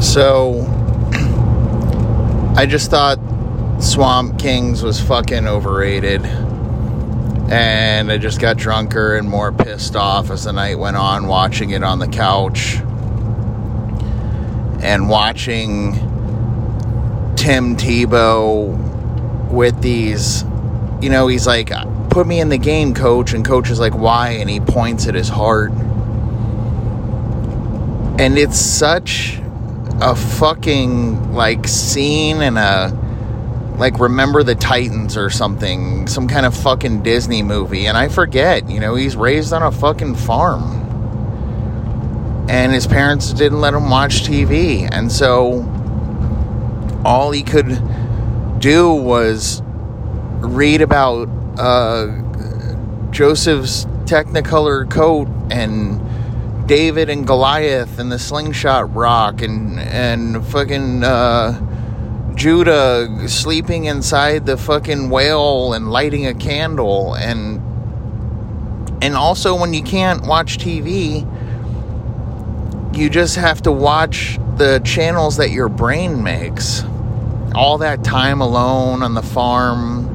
So I just thought Swamp Kings was fucking overrated. And I just got drunker and more pissed off as the night went on, watching it on the couch. And watching Tim Tebow with these, you know, he's like, put me in the game, coach. And coach is like, why? And he points at his heart. And it's such a fucking, like, scene in a, like, Remember the Titans or something. Some kind of fucking Disney movie. And I forget, you know, he's raised on a fucking farm. And his parents didn't let him watch TV. And so all he could do was read about Joseph's Technicolor coat and David and Goliath and the slingshot rock and fucking Judah sleeping inside the fucking whale and lighting a candle. And also, when you can't watch TV, you just have to watch the channels that your brain makes. All that time alone on the farm,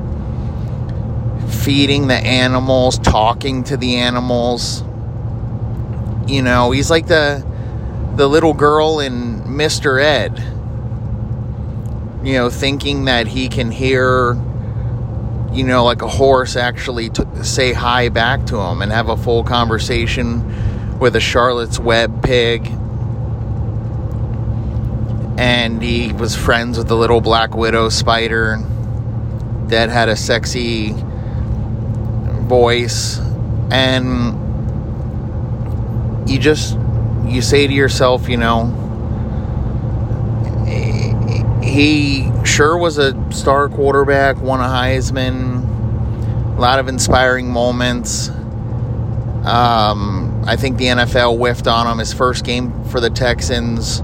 feeding the animals, talking to the animals. You know, he's like the little girl in Mr. Ed. You know, thinking that he can hear, you know, like a horse actually say hi back to him and have a full conversation with a Charlotte's Web pig. And he was friends with the little black widow spider that had a sexy voice. And you say to yourself, you know, he sure was a star quarterback, won a Heisman, a lot of inspiring moments. I think the NFL whiffed on him. His first game for the Texans,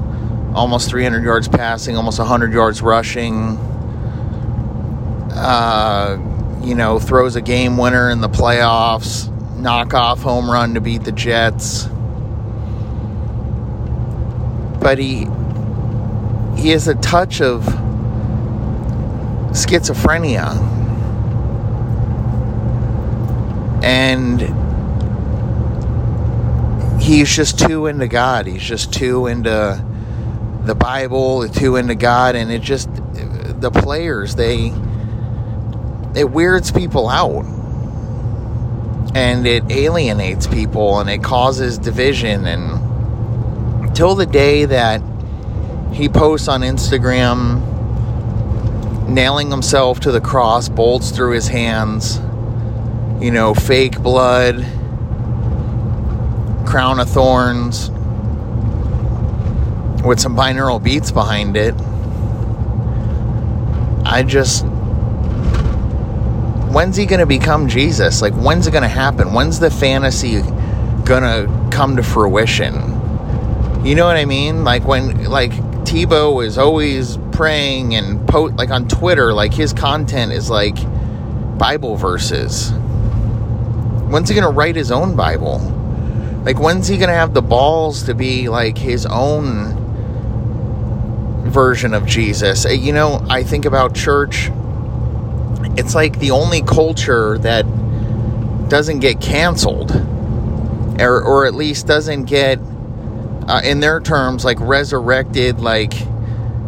almost 300 yards passing, almost 100 yards rushing. You know, throws a game winner in the playoffs, knockoff home run to beat the Jets. But he has a touch of schizophrenia. And he's just too into God. He's just too into the Bible, too into God. And it just, the players, it weirds people out. And it alienates people, and it causes division. And until the day that he posts on Instagram, nailing himself to the cross, bolts through his hands, you know, fake blood, crown of thorns, with some binaural beats behind it. When's he going to become Jesus? Like, when's it going to happen? When's the fantasy going to come to fruition? You know what I mean? Like, when, like, Tebow is always praying and like on Twitter, like, his content is like Bible verses. When's he going to write his own Bible? Like, when's he going to have the balls to be like his own version of Jesus? You know, I think about church. It's like the only culture that doesn't get canceled, or at least doesn't get, in their terms, like, resurrected. Like,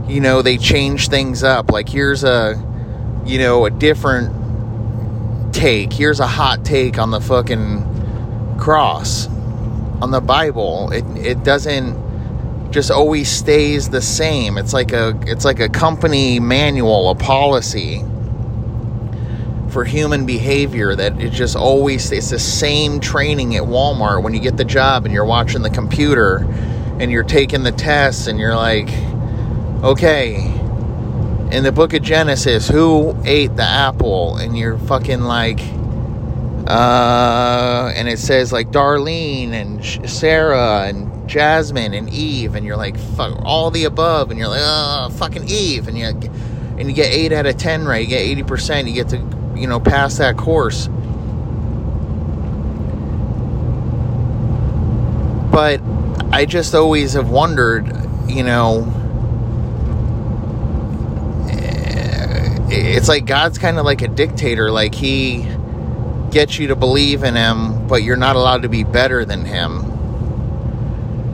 you know, they change things up. Like, here's a, you know, a different take. Here's a hot take on the fucking cross, on the Bible. It doesn't just always stays the same. It's like a company manual, a policy for human behavior, that it just always, it's the same training at Walmart when you get the job and you're watching the computer and you're taking the tests and you're like, okay, in the book of Genesis, who ate the apple? And you're fucking like, and it says like Darlene and Sarah and Jasmine and Eve, and you're like, fuck, all the above, and you're like, fucking Eve, and you're like, and you get 8 out of 10 right, you get 80%, you get to, you know, pass that course. But I just always have wondered, you know, it's like God's kind of like a dictator. Like, he gets you to believe in him, but you're not allowed to be better than him.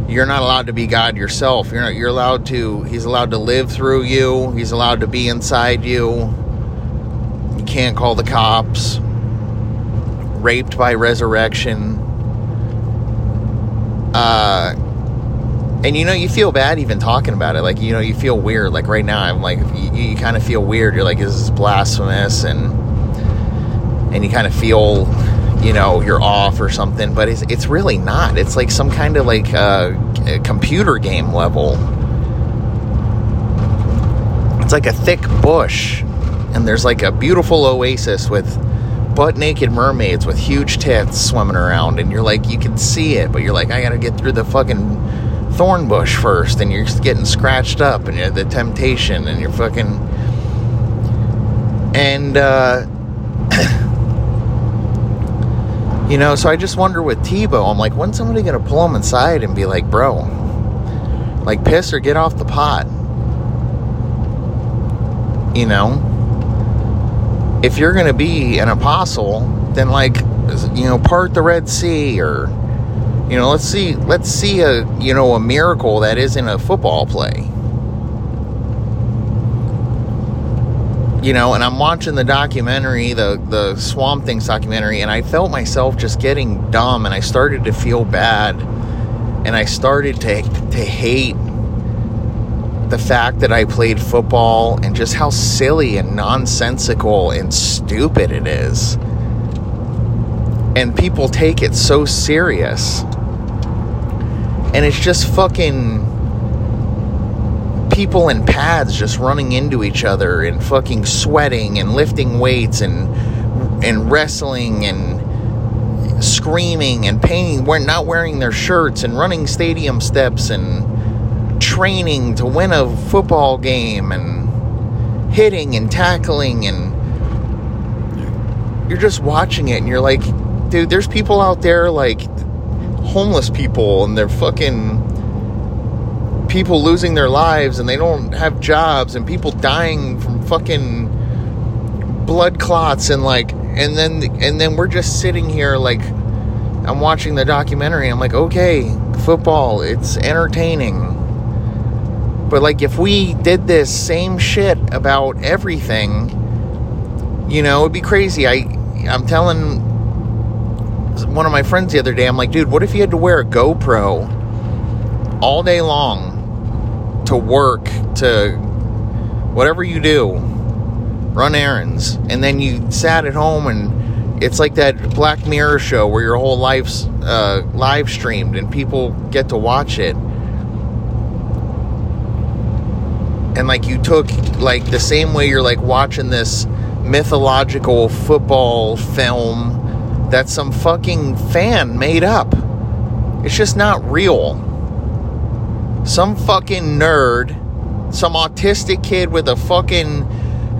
You're not allowed to be God yourself. You're allowed to, he's allowed to live through you. He's allowed to be inside you. You can't call the cops. Raped by resurrection. And, you know, you feel bad even talking about it. Like, you know, you feel weird. Like, right now, I'm like, you kind of feel weird. You're like, this is blasphemous. And you kind of feel, you know, you're off or something. But it's really not. It's like some kind of, like, computer game level. It's like a thick bush. And there's, like, a beautiful oasis with butt-naked mermaids with huge tits swimming around. And you're like, you can see it. But you're like, I got to get through the fucking thorn bush first, and you're getting scratched up, and you're the temptation, and you're fucking, and you know, so I just wonder with Tebow, I'm like, when's somebody gonna pull him inside and be like, bro, like, piss or get off the pot? You know, if you're gonna be an apostle, then, like, you know, part the Red Sea, or, you know, let's see a, you know, a miracle that isn't a football play. You know, and I'm watching the documentary, the Swamp Kings documentary, and I felt myself just getting dumb, and I started to feel bad, and I started to hate the fact that I played football, and just how silly and nonsensical and stupid it is. And people take it so serious. And it's just fucking people in pads just running into each other and fucking sweating and lifting weights and wrestling and screaming and painting, not wearing their shirts, and running stadium steps and training to win a football game and hitting and tackling, and you're just watching it and you're like, dude, there's people out there, like, homeless people, and they're fucking people losing their lives, and they don't have jobs, and people dying from fucking blood clots, and, like, and then we're just sitting here, like, I'm watching the documentary, and I'm like, okay, football, it's entertaining, but, like, if we did this same shit about everything, you know, it'd be crazy. I'm telling one of my friends the other day, I'm like, dude, what if you had to wear a GoPro all day long to work, to whatever you do, run errands, and then you sat at home, and it's like that Black Mirror show where your whole life's live streamed and people get to watch it, and, like, you took, like, the same way you're, like, watching this mythological football film that some fucking fan made up. It's just not real. Some fucking nerd, some autistic kid with a fucking,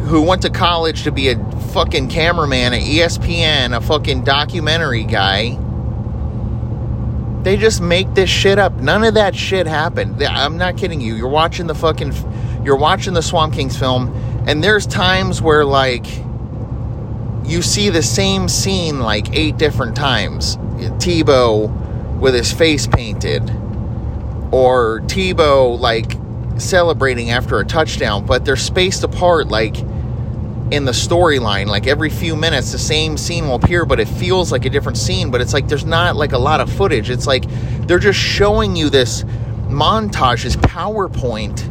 who went to college to be a fucking cameraman at ESPN, a fucking documentary guy. They just make this shit up. None of that shit happened. I'm not kidding you. You're watching the Swamp Kings film, and there's times where, like, you see the same scene like 8 different times. Tebow with his face painted, or Tebow, like, celebrating after a touchdown, but they're spaced apart, like, in the storyline. Like, every few minutes the same scene will appear, but it feels like a different scene. But it's like there's not, like, a lot of footage. It's like they're just showing you this montage, this PowerPoint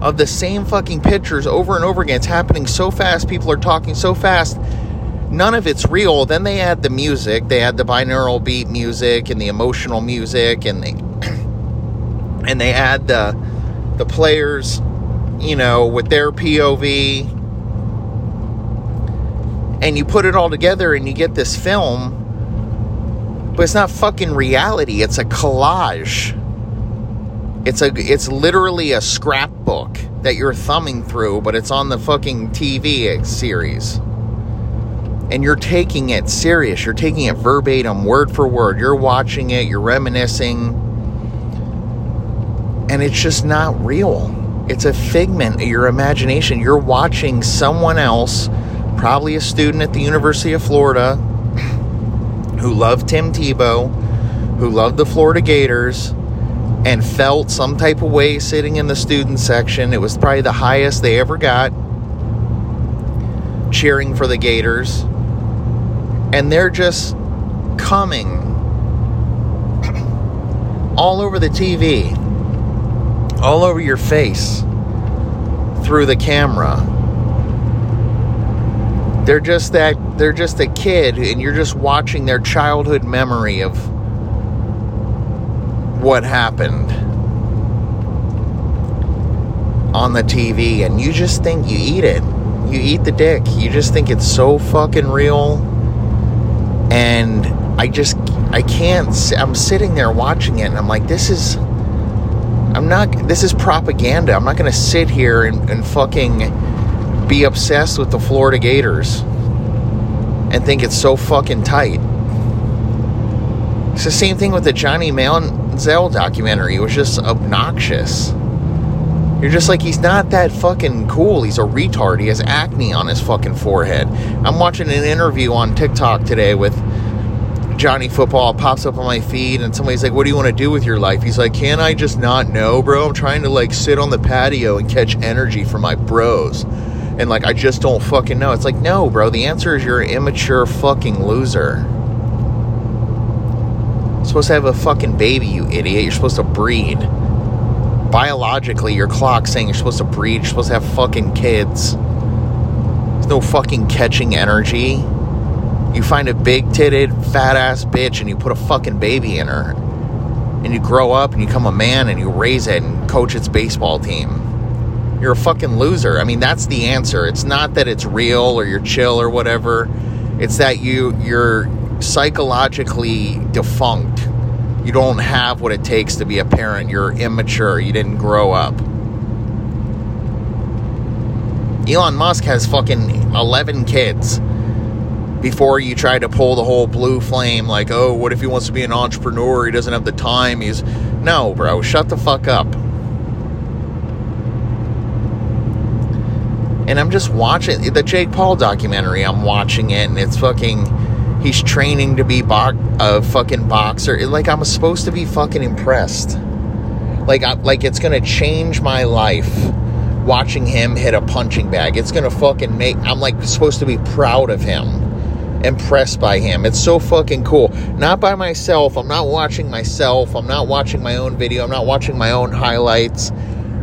of the same fucking pictures over and over again. It's happening so fast. People are talking so fast. None of it's real. Then they add the music. They add the binaural beat music and the emotional music. And they add the players, you know, with their POV. And you put it all together and you get this film. But it's not fucking reality. It's a collage. It's literally a scrapbook that you're thumbing through, but it's on the fucking TV series. And you're taking it serious. You're taking it verbatim, word for word. You're watching it. You're reminiscing. And it's just not real. It's a figment of your imagination. You're watching someone else, probably a student at the University of Florida, who loved Tim Tebow, who loved the Florida Gators, and felt some type of way sitting in the student section. It was probably the highest they ever got, cheering for the Gators. And they're just coming all over the TV, all over your face, through the camera. They're just a kid, and you're just watching their childhood memory of what happened on the TV, and you just think you eat it. You eat the dick. You just think it's so fucking real. And I can't, I'm sitting there watching it, and I'm like, this is propaganda. I'm not going to sit here and fucking be obsessed with the Florida Gators and think it's so fucking tight. It's the same thing with the Johnny Manziel documentary. It was just obnoxious. You're just like, he's not that fucking cool. He's a retard. He has acne on his fucking forehead. I'm watching an interview on TikTok today with Johnny Football. It pops up on my feed, and somebody's like, what do you want to do with your life? He's like, can I just not know, bro? I'm trying to, like, sit on the patio and catch energy from my bros. And, like, I just don't fucking know. It's like, no, bro. The answer is you're an immature fucking loser. You're supposed to have a fucking baby, you idiot. You're supposed to breed. Biologically, your clock's saying you're supposed to breed, you're supposed to have fucking kids. There's no fucking catching energy. You find a big-titted, fat-ass bitch, and you put a fucking baby in her. And you grow up, and you become a man, and you raise it and coach its baseball team. You're a fucking loser. I mean, that's the answer. It's not that it's real, or you're chill, or whatever. It's that you're psychologically defunct. You don't have what it takes to be a parent. You're immature. You didn't grow up. Elon Musk has fucking 11 kids. Before you try to pull the whole blue flame, like, oh, what if he wants to be an entrepreneur? He doesn't have the time. He's... No, bro. Shut the fuck up. And I'm just watching the Jake Paul documentary. I'm watching it, and it's fucking... He's training to be a fucking boxer. Like, I'm supposed to be fucking impressed. Like it's going to change my life watching him hit a punching bag. It's going to fucking make... I'm, like, supposed to be proud of him. Impressed by him. It's so fucking cool. Not by myself. I'm not watching myself. I'm not watching my own video. I'm not watching my own highlights.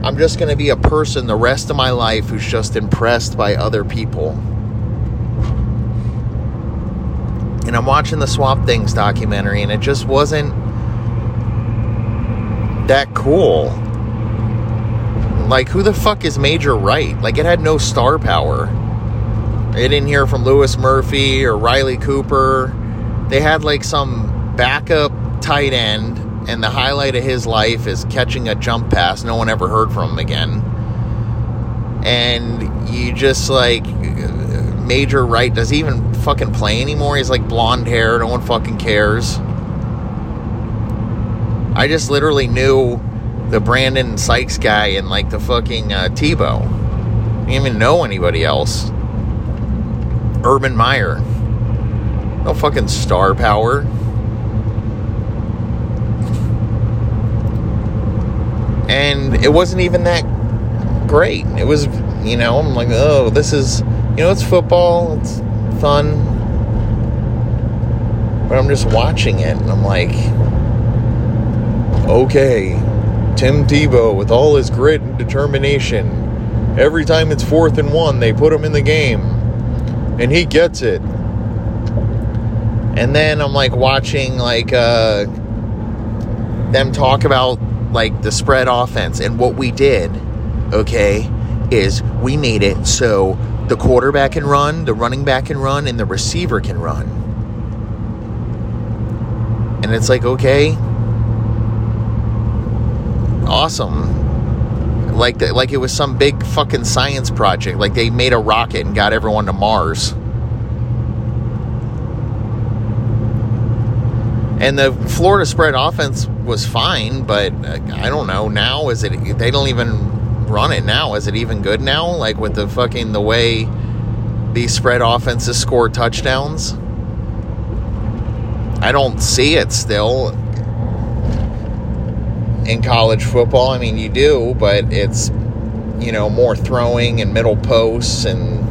I'm just going to be a person the rest of my life who's just impressed by other people. And I'm watching the Swamp Kings documentary, and it just wasn't that cool. Like, who the fuck is Major Wright? Like, it had no star power. I didn't hear from Lewis Murphy or Riley Cooper. They had, like, some backup tight end, and the highlight of his life is catching a jump pass. No one ever heard from him again. And you just, like... Major Wright doesn't even fucking play anymore. He's like blonde hair. No one fucking cares. I just literally knew the Brandon Sykes guy and like the fucking Tebow. I didn't even know anybody else. Urban Meyer. No fucking star power. And it wasn't even that great. It was, you know, I'm like, oh, this is... You know, it's football, it's fun, but I'm just watching it, and I'm like, okay, Tim Tebow, with all his grit and determination, every time it's 4th and 1, they put him in the game, and he gets it. And then I'm, like, watching, like, them talk about, like, the spread offense, and what we did, okay, is we made it so... The quarterback can run, the running back can run, and the receiver can run. And it's like, okay, awesome. Like it was some big fucking science project. Like they made a rocket and got everyone to Mars. And the Florida spread offense was fine, but I don't know. Now is it? They don't even run it now? Is it even good now? Like, with the fucking, the way these spread offenses score touchdowns? I don't see it still in college football. I mean, you do, but it's, you know, more throwing and middle posts and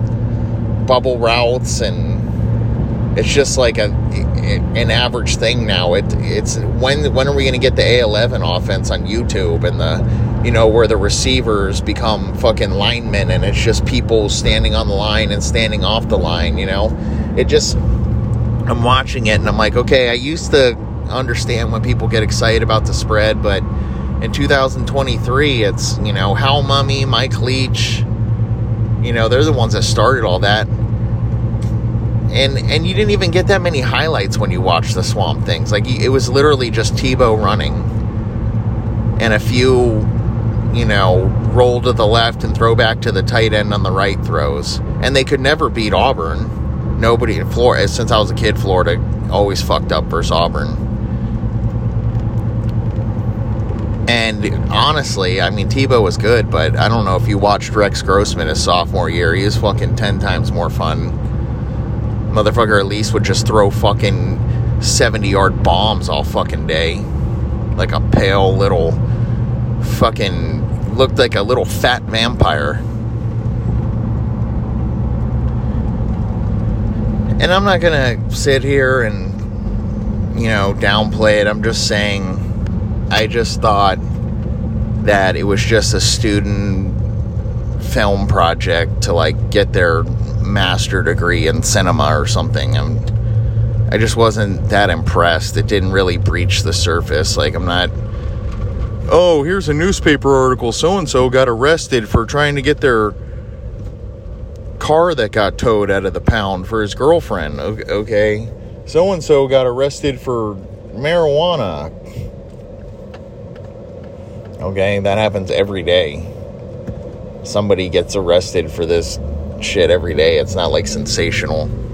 bubble routes, and it's just like an average thing now. It's when are we going to get the A11 offense on YouTube, and the, you know, where the receivers become fucking linemen, and it's just people standing on the line and standing off the line, you know? It just, I'm watching it and I'm like, okay, I used to understand when people get excited about the spread, but in 2023, it's, you know, Hal Mumme, Mike Leach, you know, they're the ones that started all that. And you didn't even get that many highlights when you watched the Swamp Things. Like, it was literally just Tebow running and a few, you know, roll to the left and throw back to the tight end on the right throws. And they could never beat Auburn. Nobody in Florida, since I was a kid, Florida always fucked up versus Auburn. And honestly, I mean, Tebow was good, but I don't know if you watched Rex Grossman his sophomore year. He was fucking 10 times more fun. Motherfucker at least would just throw fucking 70-yard bombs all fucking day. Like a pale little fucking, looked like a little fat vampire. And I'm not gonna sit here and, you know, downplay it. I'm just saying, I just thought that it was just a student film project to, like, get their master degree in cinema or something. I just wasn't that impressed. It didn't really breach the surface. Like, I'm not, oh, here's a newspaper article. So-and-so got arrested for trying to get their car that got towed out of the pound for his girlfriend. Okay. So-and-so got arrested for marijuana. Okay, that happens every day. Somebody gets arrested for this shit every day. It's not like sensational.